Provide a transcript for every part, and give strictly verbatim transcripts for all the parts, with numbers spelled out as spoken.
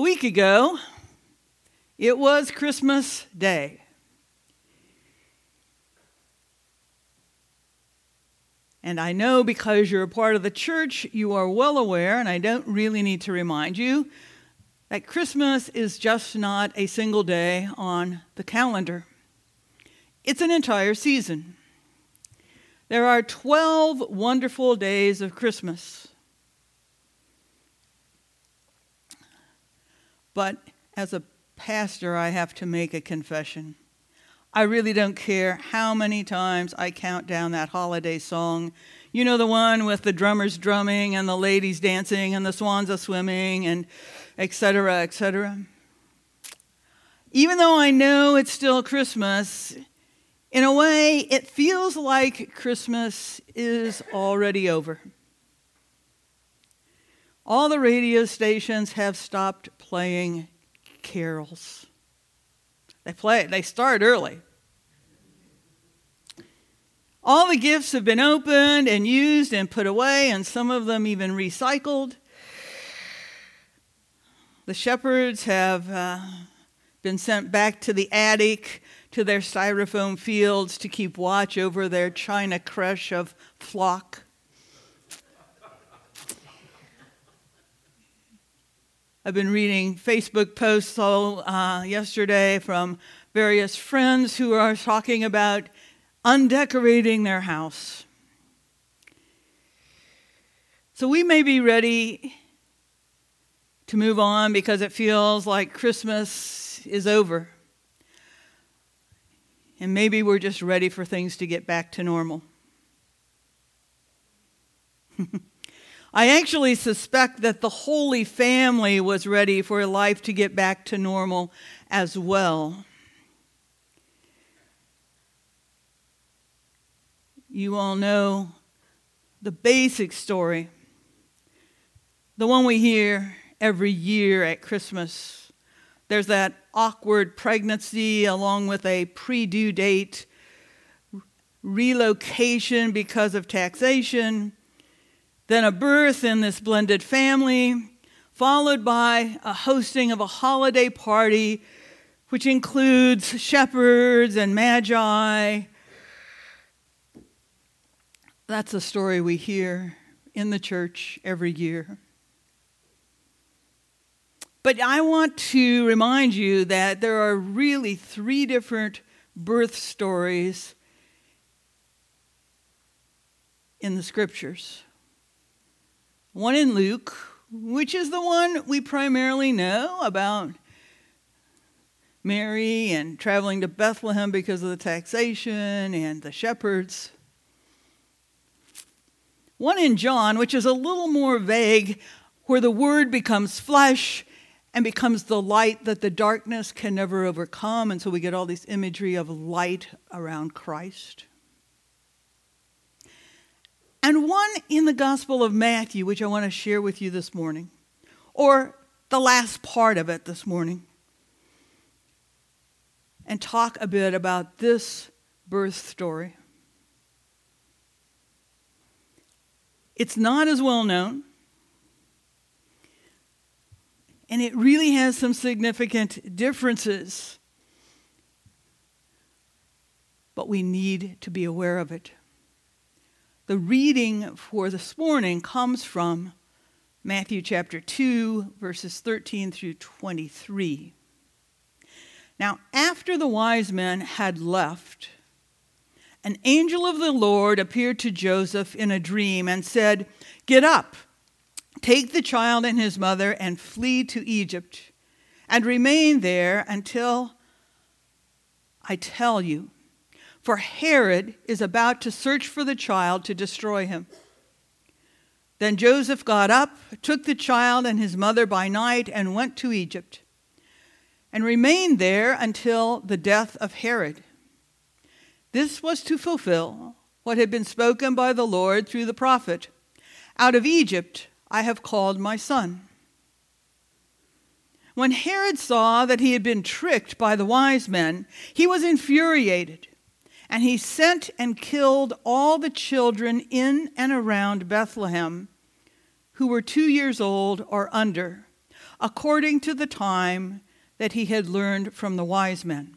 A week ago, it was Christmas Day. And I know because you're a part of the church, you are well aware, and I don't really need to remind you, that Christmas is just not a single day on the calendar. It's an entire season. There are twelve wonderful days of Christmas. But as a pastor, I have to make a confession. I really don't care how many times I count down that holiday song. You know, the one with the drummers drumming and the ladies dancing and the swans are swimming and et cetera, et cetera. Even though I know it's still Christmas, in a way, it feels like Christmas is already over. All the radio stations have stopped playing carols. They play it. They start early. All the gifts have been opened and used and put away, and some of them even recycled. The shepherds have uh, been sent back to the attic, to their styrofoam fields, to keep watch over their china crush of flock. I've been reading Facebook posts all uh, yesterday from various friends who are talking about undecorating their house. So we may be ready to move on because it feels like Christmas is over. And maybe we're just ready for things to get back to normal. I actually suspect that the Holy Family was ready for life to get back to normal as well. You all know the basic story, the one we hear every year at Christmas. There's that awkward pregnancy along with a pre-due date, relocation because of taxation, then a birth in this blended family, followed by a hosting of a holiday party, which includes shepherds and magi. That's a story we hear in the church every year. But I want to remind you that there are really three different birth stories in the scriptures. One in Luke, which is the one we primarily know about Mary and traveling to Bethlehem because of the taxation and the shepherds. One in John, which is a little more vague, where the word becomes flesh and becomes the light that the darkness can never overcome. And so we get all this imagery of light around Christ. And one in the Gospel of Matthew, which I want to share with you this morning, or the last part of it this morning, and talk a bit about this birth story. It's not as well known, and it really has some significant differences, but we need to be aware of it. The reading for this morning comes from Matthew chapter two, verses thirteen through twenty-three. Now, after the wise men had left, an angel of the Lord appeared to Joseph in a dream and said, "Get up, take the child and his mother and flee to Egypt, and remain there until I tell you. For Herod is about to search for the child to destroy him." Then Joseph got up, took the child and his mother by night, and went to Egypt, and remained there until the death of Herod. This was to fulfill what had been spoken by the Lord through the prophet, "Out of Egypt I have called my son." When Herod saw that he had been tricked by the wise men, he was infuriated. And he sent and killed all the children in and around Bethlehem who were two years old or under, according to the time that he had learned from the wise men.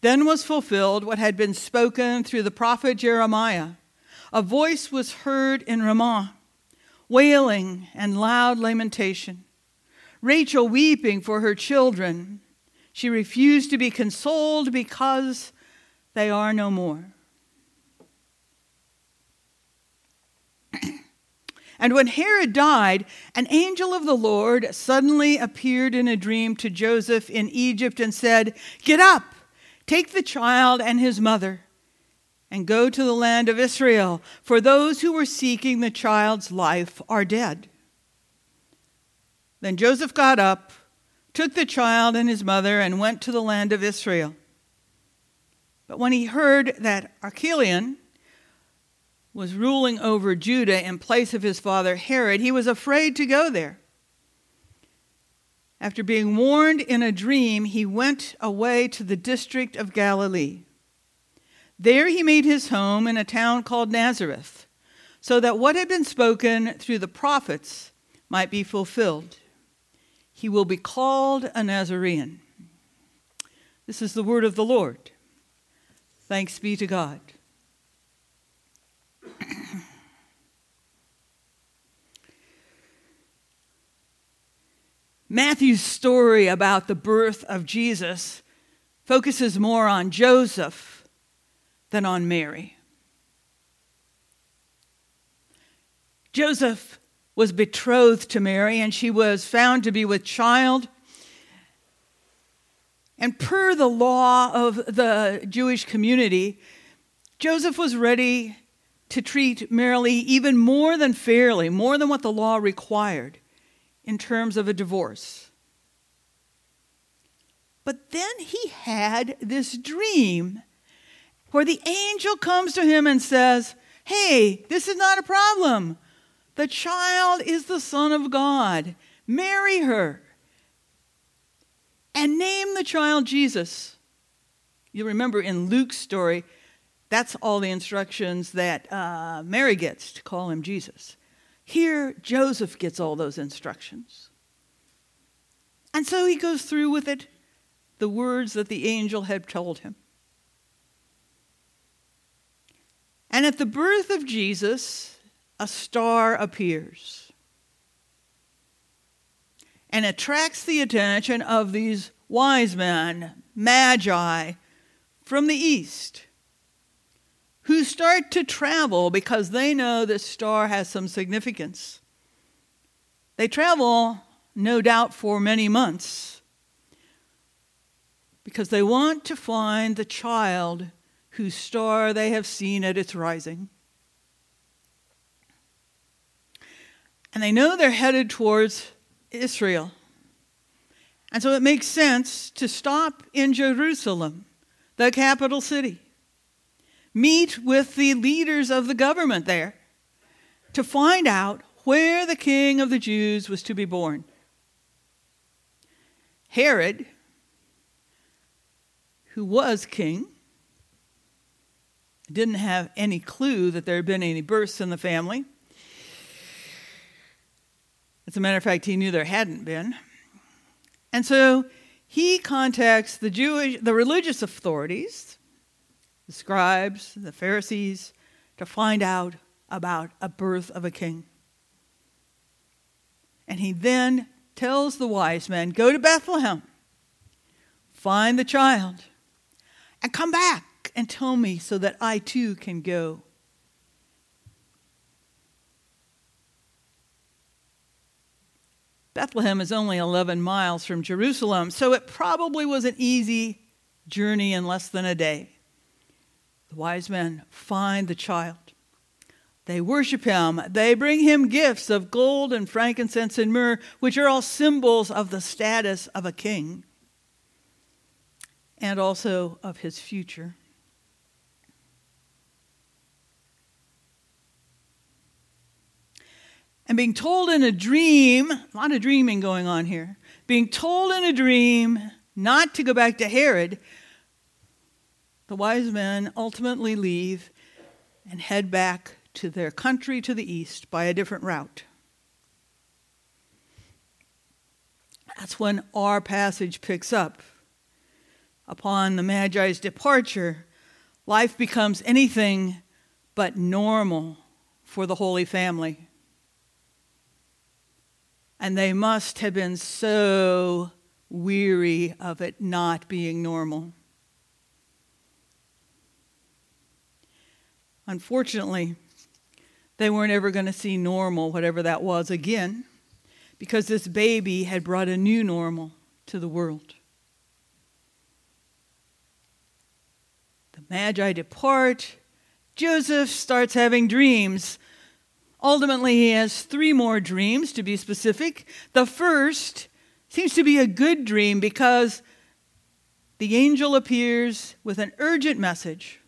Then was fulfilled what had been spoken through the prophet Jeremiah. A voice was heard in Ramah, wailing and loud lamentation. Rachel weeping for her children. She refused to be consoled because they are no more. And when Herod died, an angel of the Lord suddenly appeared in a dream to Joseph in Egypt and said, "Get up, take the child and his mother, and go to the land of Israel, for those who were seeking the child's life are dead." Then Joseph got up, took the child and his mother, and went to the land of Israel. But when he heard that Archelaus was ruling over Judah in place of his father Herod, he was afraid to go there. After being warned in a dream, he went away to the district of Galilee. There he made his home in a town called Nazareth, so that what had been spoken through the prophets might be fulfilled. He will be called a Nazarene. This is the word of the Lord. Thanks be to God. Matthew's story about the birth of Jesus focuses more on Joseph than on Mary. Joseph was betrothed to Mary, and she was found to be with child. And per the law of the Jewish community, Joseph was ready to treat Mary even more than fairly, more than what the law required, in terms of a divorce. But then he had this dream where the angel comes to him and says, "Hey, this is not a problem. The child is the Son of God. Marry her and name the child Jesus." You remember in Luke's story, that's all the instructions that uh, Mary gets, to call him Jesus. Here, Joseph gets all those instructions. And so he goes through with it, the words that the angel had told him. And at the birth of Jesus, a star appears and attracts the attention of these wise men, magi, from the east, who start to travel because they know this star has some significance. They travel, no doubt, for many months because they want to find the child whose star they have seen at its rising. And they know they're headed towards Israel. And so it makes sense to stop in Jerusalem, the capital city, meet with the leaders of the government there to find out where the king of the Jews was to be born. Herod, who was king, didn't have any clue that there had been any births in the family. As a matter of fact, he knew there hadn't been. And so he contacts the Jewish, the religious authorities, the scribes, the Pharisees, to find out about a birth of a king. And he then tells the wise men, "Go to Bethlehem, find the child, and come back and tell me so that I too can go." Bethlehem is only eleven miles from Jerusalem, so it probably was an easy journey in less than a day. The wise men find the child. They worship him. They bring him gifts of gold and frankincense and myrrh, which are all symbols of the status of a king and also of his future. And being told in a dream, a lot of dreaming going on here, being told in a dream not to go back to Herod, the wise men ultimately leave and head back to their country to the east by a different route. That's when our passage picks up. Upon the Magi's departure, life becomes anything but normal for the Holy Family. And they must have been so weary of it not being normal. Unfortunately, they weren't ever going to see normal, whatever that was, again, because this baby had brought a new normal to the world. The Magi depart. Joseph starts having dreams. Ultimately, he has three more dreams, to be specific. The first seems to be a good dream because the angel appears with an urgent message.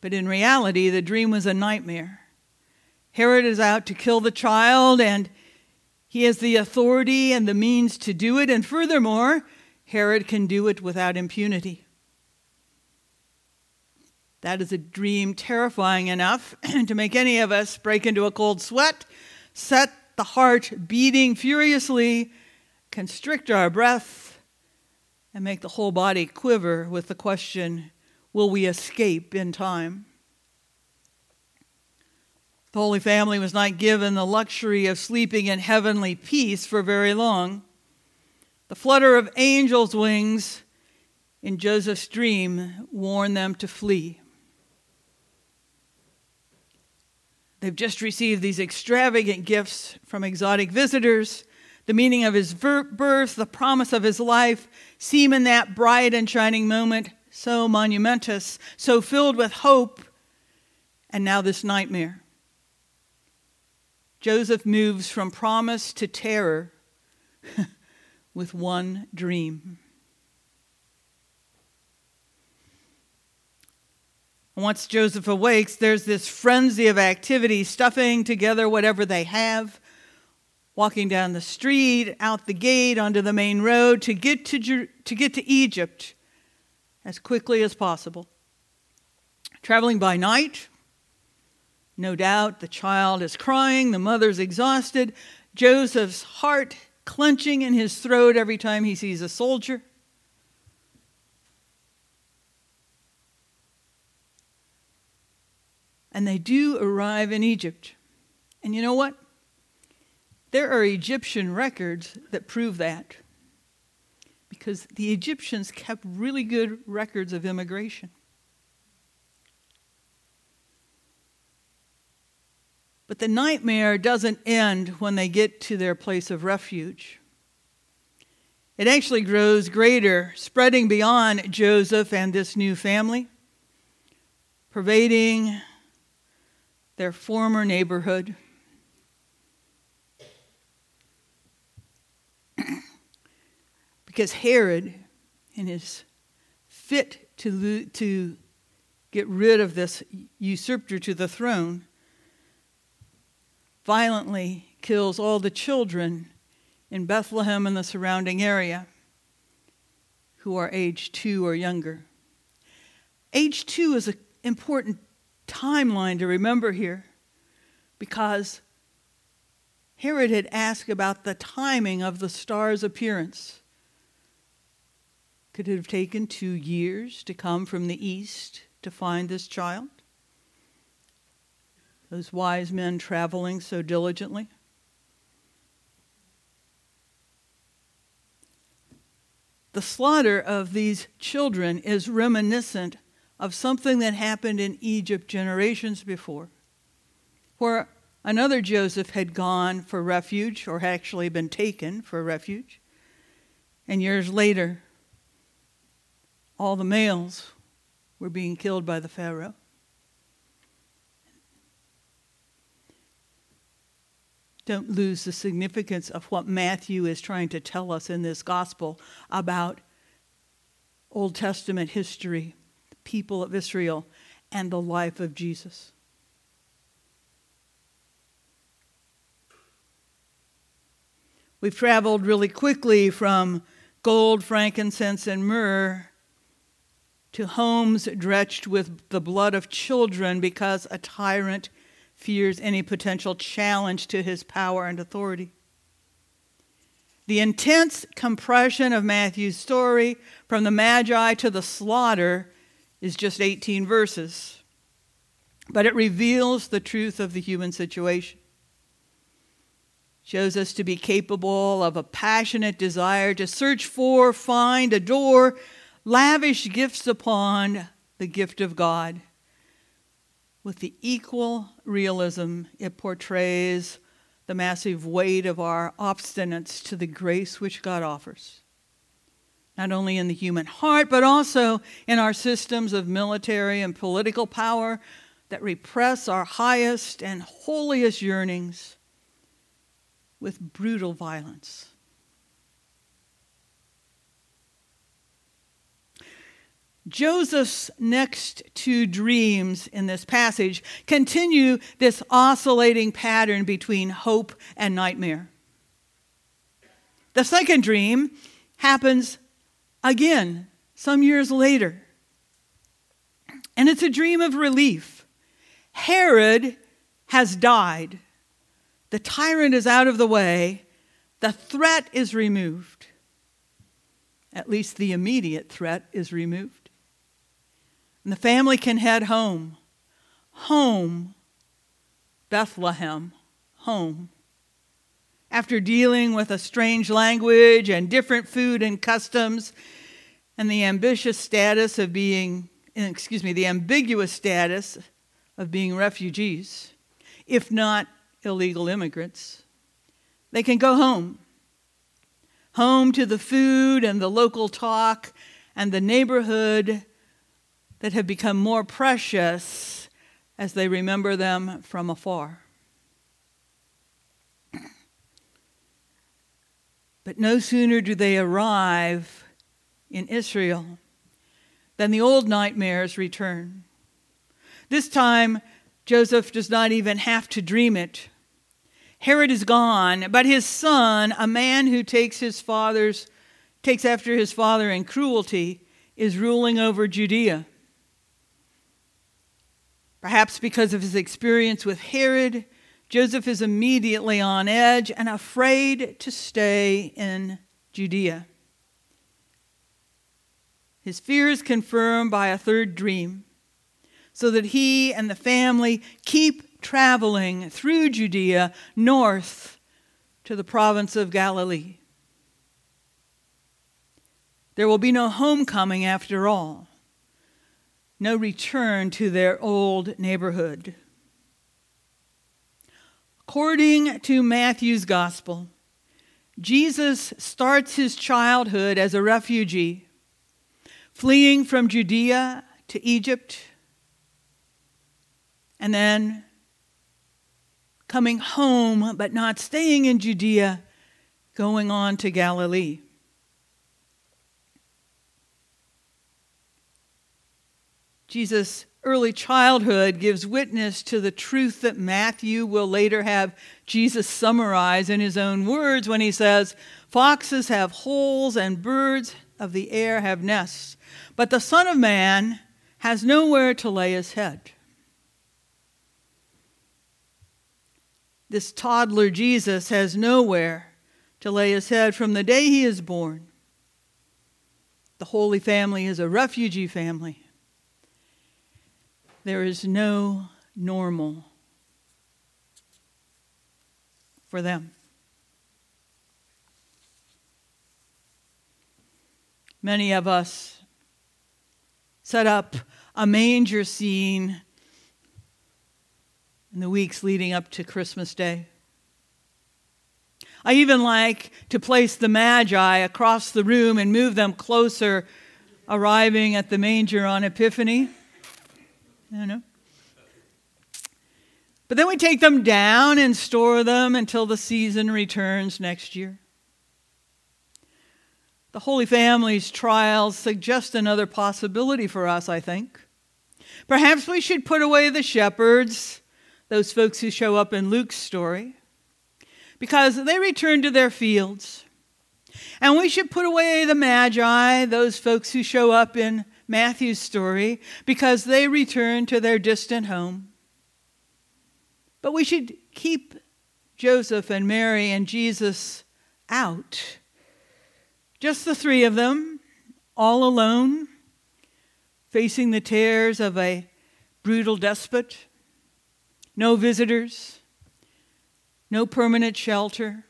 But in reality, the dream was a nightmare. Herod is out to kill the child, and he has the authority and the means to do it. And furthermore, Herod can do it without impunity. That is a dream terrifying enough to make any of us break into a cold sweat, set the heart beating furiously, constrict our breath, and make the whole body quiver with the question, will we escape in time? The Holy Family was not given the luxury of sleeping in heavenly peace for very long. The flutter of angels' wings in Joseph's dream warned them to flee. They've just received these extravagant gifts from exotic visitors. The meaning of his birth, the promise of his life, seem in that bright and shining moment so monumentous, so filled with hope, and now this nightmare. Joseph moves from promise to terror with one dream. Once Joseph awakes, there's this frenzy of activity, stuffing together whatever they have, walking down the street, out the gate, onto the main road to get to, Jer- to, get to Egypt as quickly as possible. Traveling by night, no doubt the child is crying, the mother's exhausted, Joseph's heart clenching in his throat every time he sees a soldier. And they do arrive in Egypt. And you know what? There are Egyptian records that prove that, because the Egyptians kept really good records of immigration. But the nightmare doesn't end when they get to their place of refuge. It actually grows greater, spreading beyond Joseph and this new family, pervading their former neighborhood. Because Herod, in his fit to lo- to get rid of this usurper to the throne, violently kills all the children in Bethlehem and the surrounding area who are age two or younger. Age two is an important timeline to remember here, because Herod had asked about the timing of the star's appearance. Could it have taken two years to come from the east to find this child? Those wise men traveling so diligently. The slaughter of these children is reminiscent of something that happened in Egypt generations before, where another Joseph had gone for refuge, or had actually been taken for refuge, and years later, all the males were being killed by the Pharaoh. Don't lose the significance of what Matthew is trying to tell us in this gospel about Old Testament history, the people of Israel, and the life of Jesus. We've traveled really quickly from gold, frankincense, and myrrh to homes drenched with the blood of children, because a tyrant fears any potential challenge to his power and authority. The intense compression of Matthew's story from the Magi to the slaughter is just eighteen verses, but it reveals the truth of the human situation. It shows us to be capable of a passionate desire to search for, find, adore, lavish gifts upon the gift of God with the equal realism it portrays the massive weight of our obstinance to the grace which God offers, not only in the human heart, but also in our systems of military and political power that repress our highest and holiest yearnings with brutal violence. Joseph's next two dreams in this passage continue this oscillating pattern between hope and nightmare. The second dream happens again some years later, and it's a dream of relief. Herod has died. The tyrant is out of the way. The threat is removed. At least the immediate threat is removed. And the family can head home, home, Bethlehem, home. After dealing with a strange language and different food and customs, and the ambitious status of being, excuse me, the ambiguous status of being refugees, if not illegal immigrants, they can go home, home to the food and the local talk and the neighborhood that have become more precious as they remember them from afar. But no sooner do they arrive in Israel than the old nightmares return. This time, Joseph does not even have to dream it. Herod is gone, but his son, a man who takes his father's, takes after his father in cruelty, is ruling over Judea. Perhaps because of his experience with Herod, Joseph is immediately on edge and afraid to stay in Judea. His fear is confirmed by a third dream, so that he and the family keep traveling through Judea north to the province of Galilee. There will be no homecoming after all. No return to their old neighborhood. According to Matthew's gospel, Jesus starts his childhood as a refugee, fleeing from Judea to Egypt, and then coming home, but not staying in Judea, going on to Galilee. Jesus' early childhood gives witness to the truth that Matthew will later have Jesus summarize in his own words when he says, "Foxes have holes and birds of the air have nests, but the Son of Man has nowhere to lay his head." This toddler Jesus has nowhere to lay his head from the day he is born. The Holy Family is a refugee family. There is no normal for them. Many of us set up a manger scene in the weeks leading up to Christmas Day. I even like to place the Magi across the room and move them closer, arriving at the manger on Epiphany. I know. But then we take them down and store them until the season returns next year. The Holy Family's trials suggest another possibility for us, I think. Perhaps we should put away the shepherds, those folks who show up in Luke's story, because they return to their fields. And we should put away the Magi, those folks who show up in Matthew's story, because they return to their distant home. But we should keep Joseph and Mary and Jesus out. Just the three of them, all alone, facing the terrors of a brutal despot. No visitors, no permanent shelter,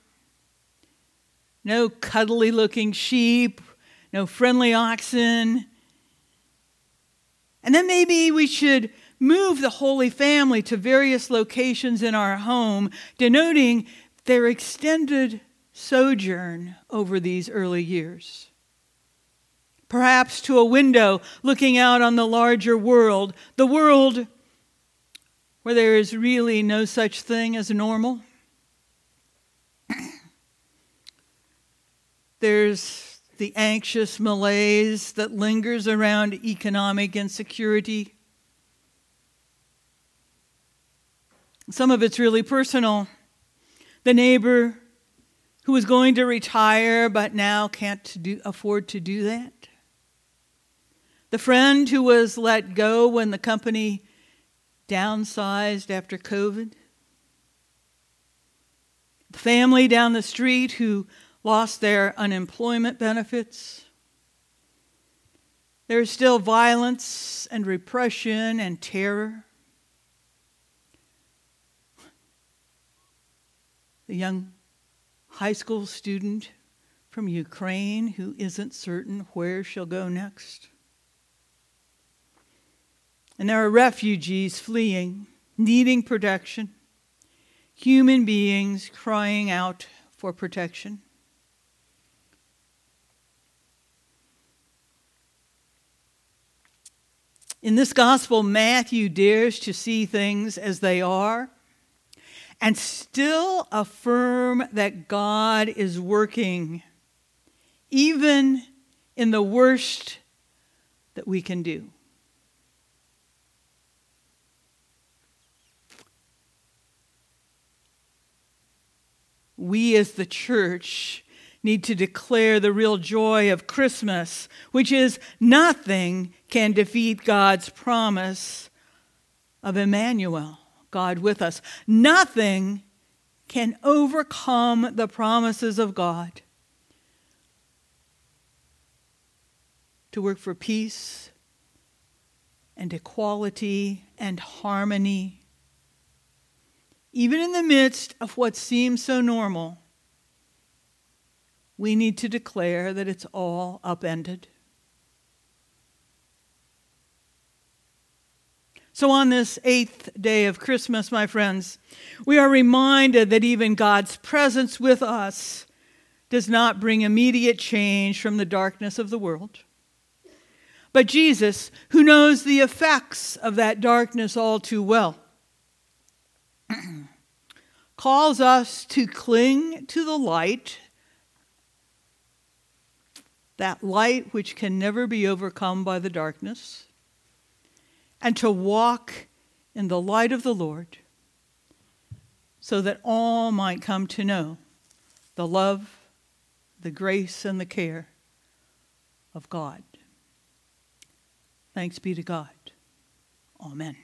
no cuddly-looking sheep, no friendly oxen. And then maybe we should move the Holy Family to various locations in our home, denoting their extended sojourn over these early years. Perhaps to a window looking out on the larger world, the world where there is really no such thing as normal. There's the anxious malaise that lingers around economic insecurity. Some of it's really personal. The neighbor who was going to retire but now can't do, afford to do that. The friend who was let go when the company downsized after COVID. The family down the street who lost their unemployment benefits. There is still violence and repression and terror. The young high school student from Ukraine who isn't certain where she'll go next. And there are refugees fleeing, needing protection, human beings crying out for protection. In this gospel, Matthew dares to see things as they are, and still affirm that God is working, even in the worst that we can do. We as the church need to declare the real joy of Christmas, which is nothing can defeat God's promise of Emmanuel, God with us. Nothing can overcome the promises of God to work for peace and equality and harmony, even in the midst of what seems so normal. We need to declare that it's all upended. So on this eighth day of Christmas, my friends, we are reminded that even God's presence with us does not bring immediate change from the darkness of the world. But Jesus, who knows the effects of that darkness all too well, calls us to cling to the light, that light which can never be overcome by the darkness, and to walk in the light of the Lord, so that all might come to know the love, the grace, and the care of God. Thanks be to God. Amen.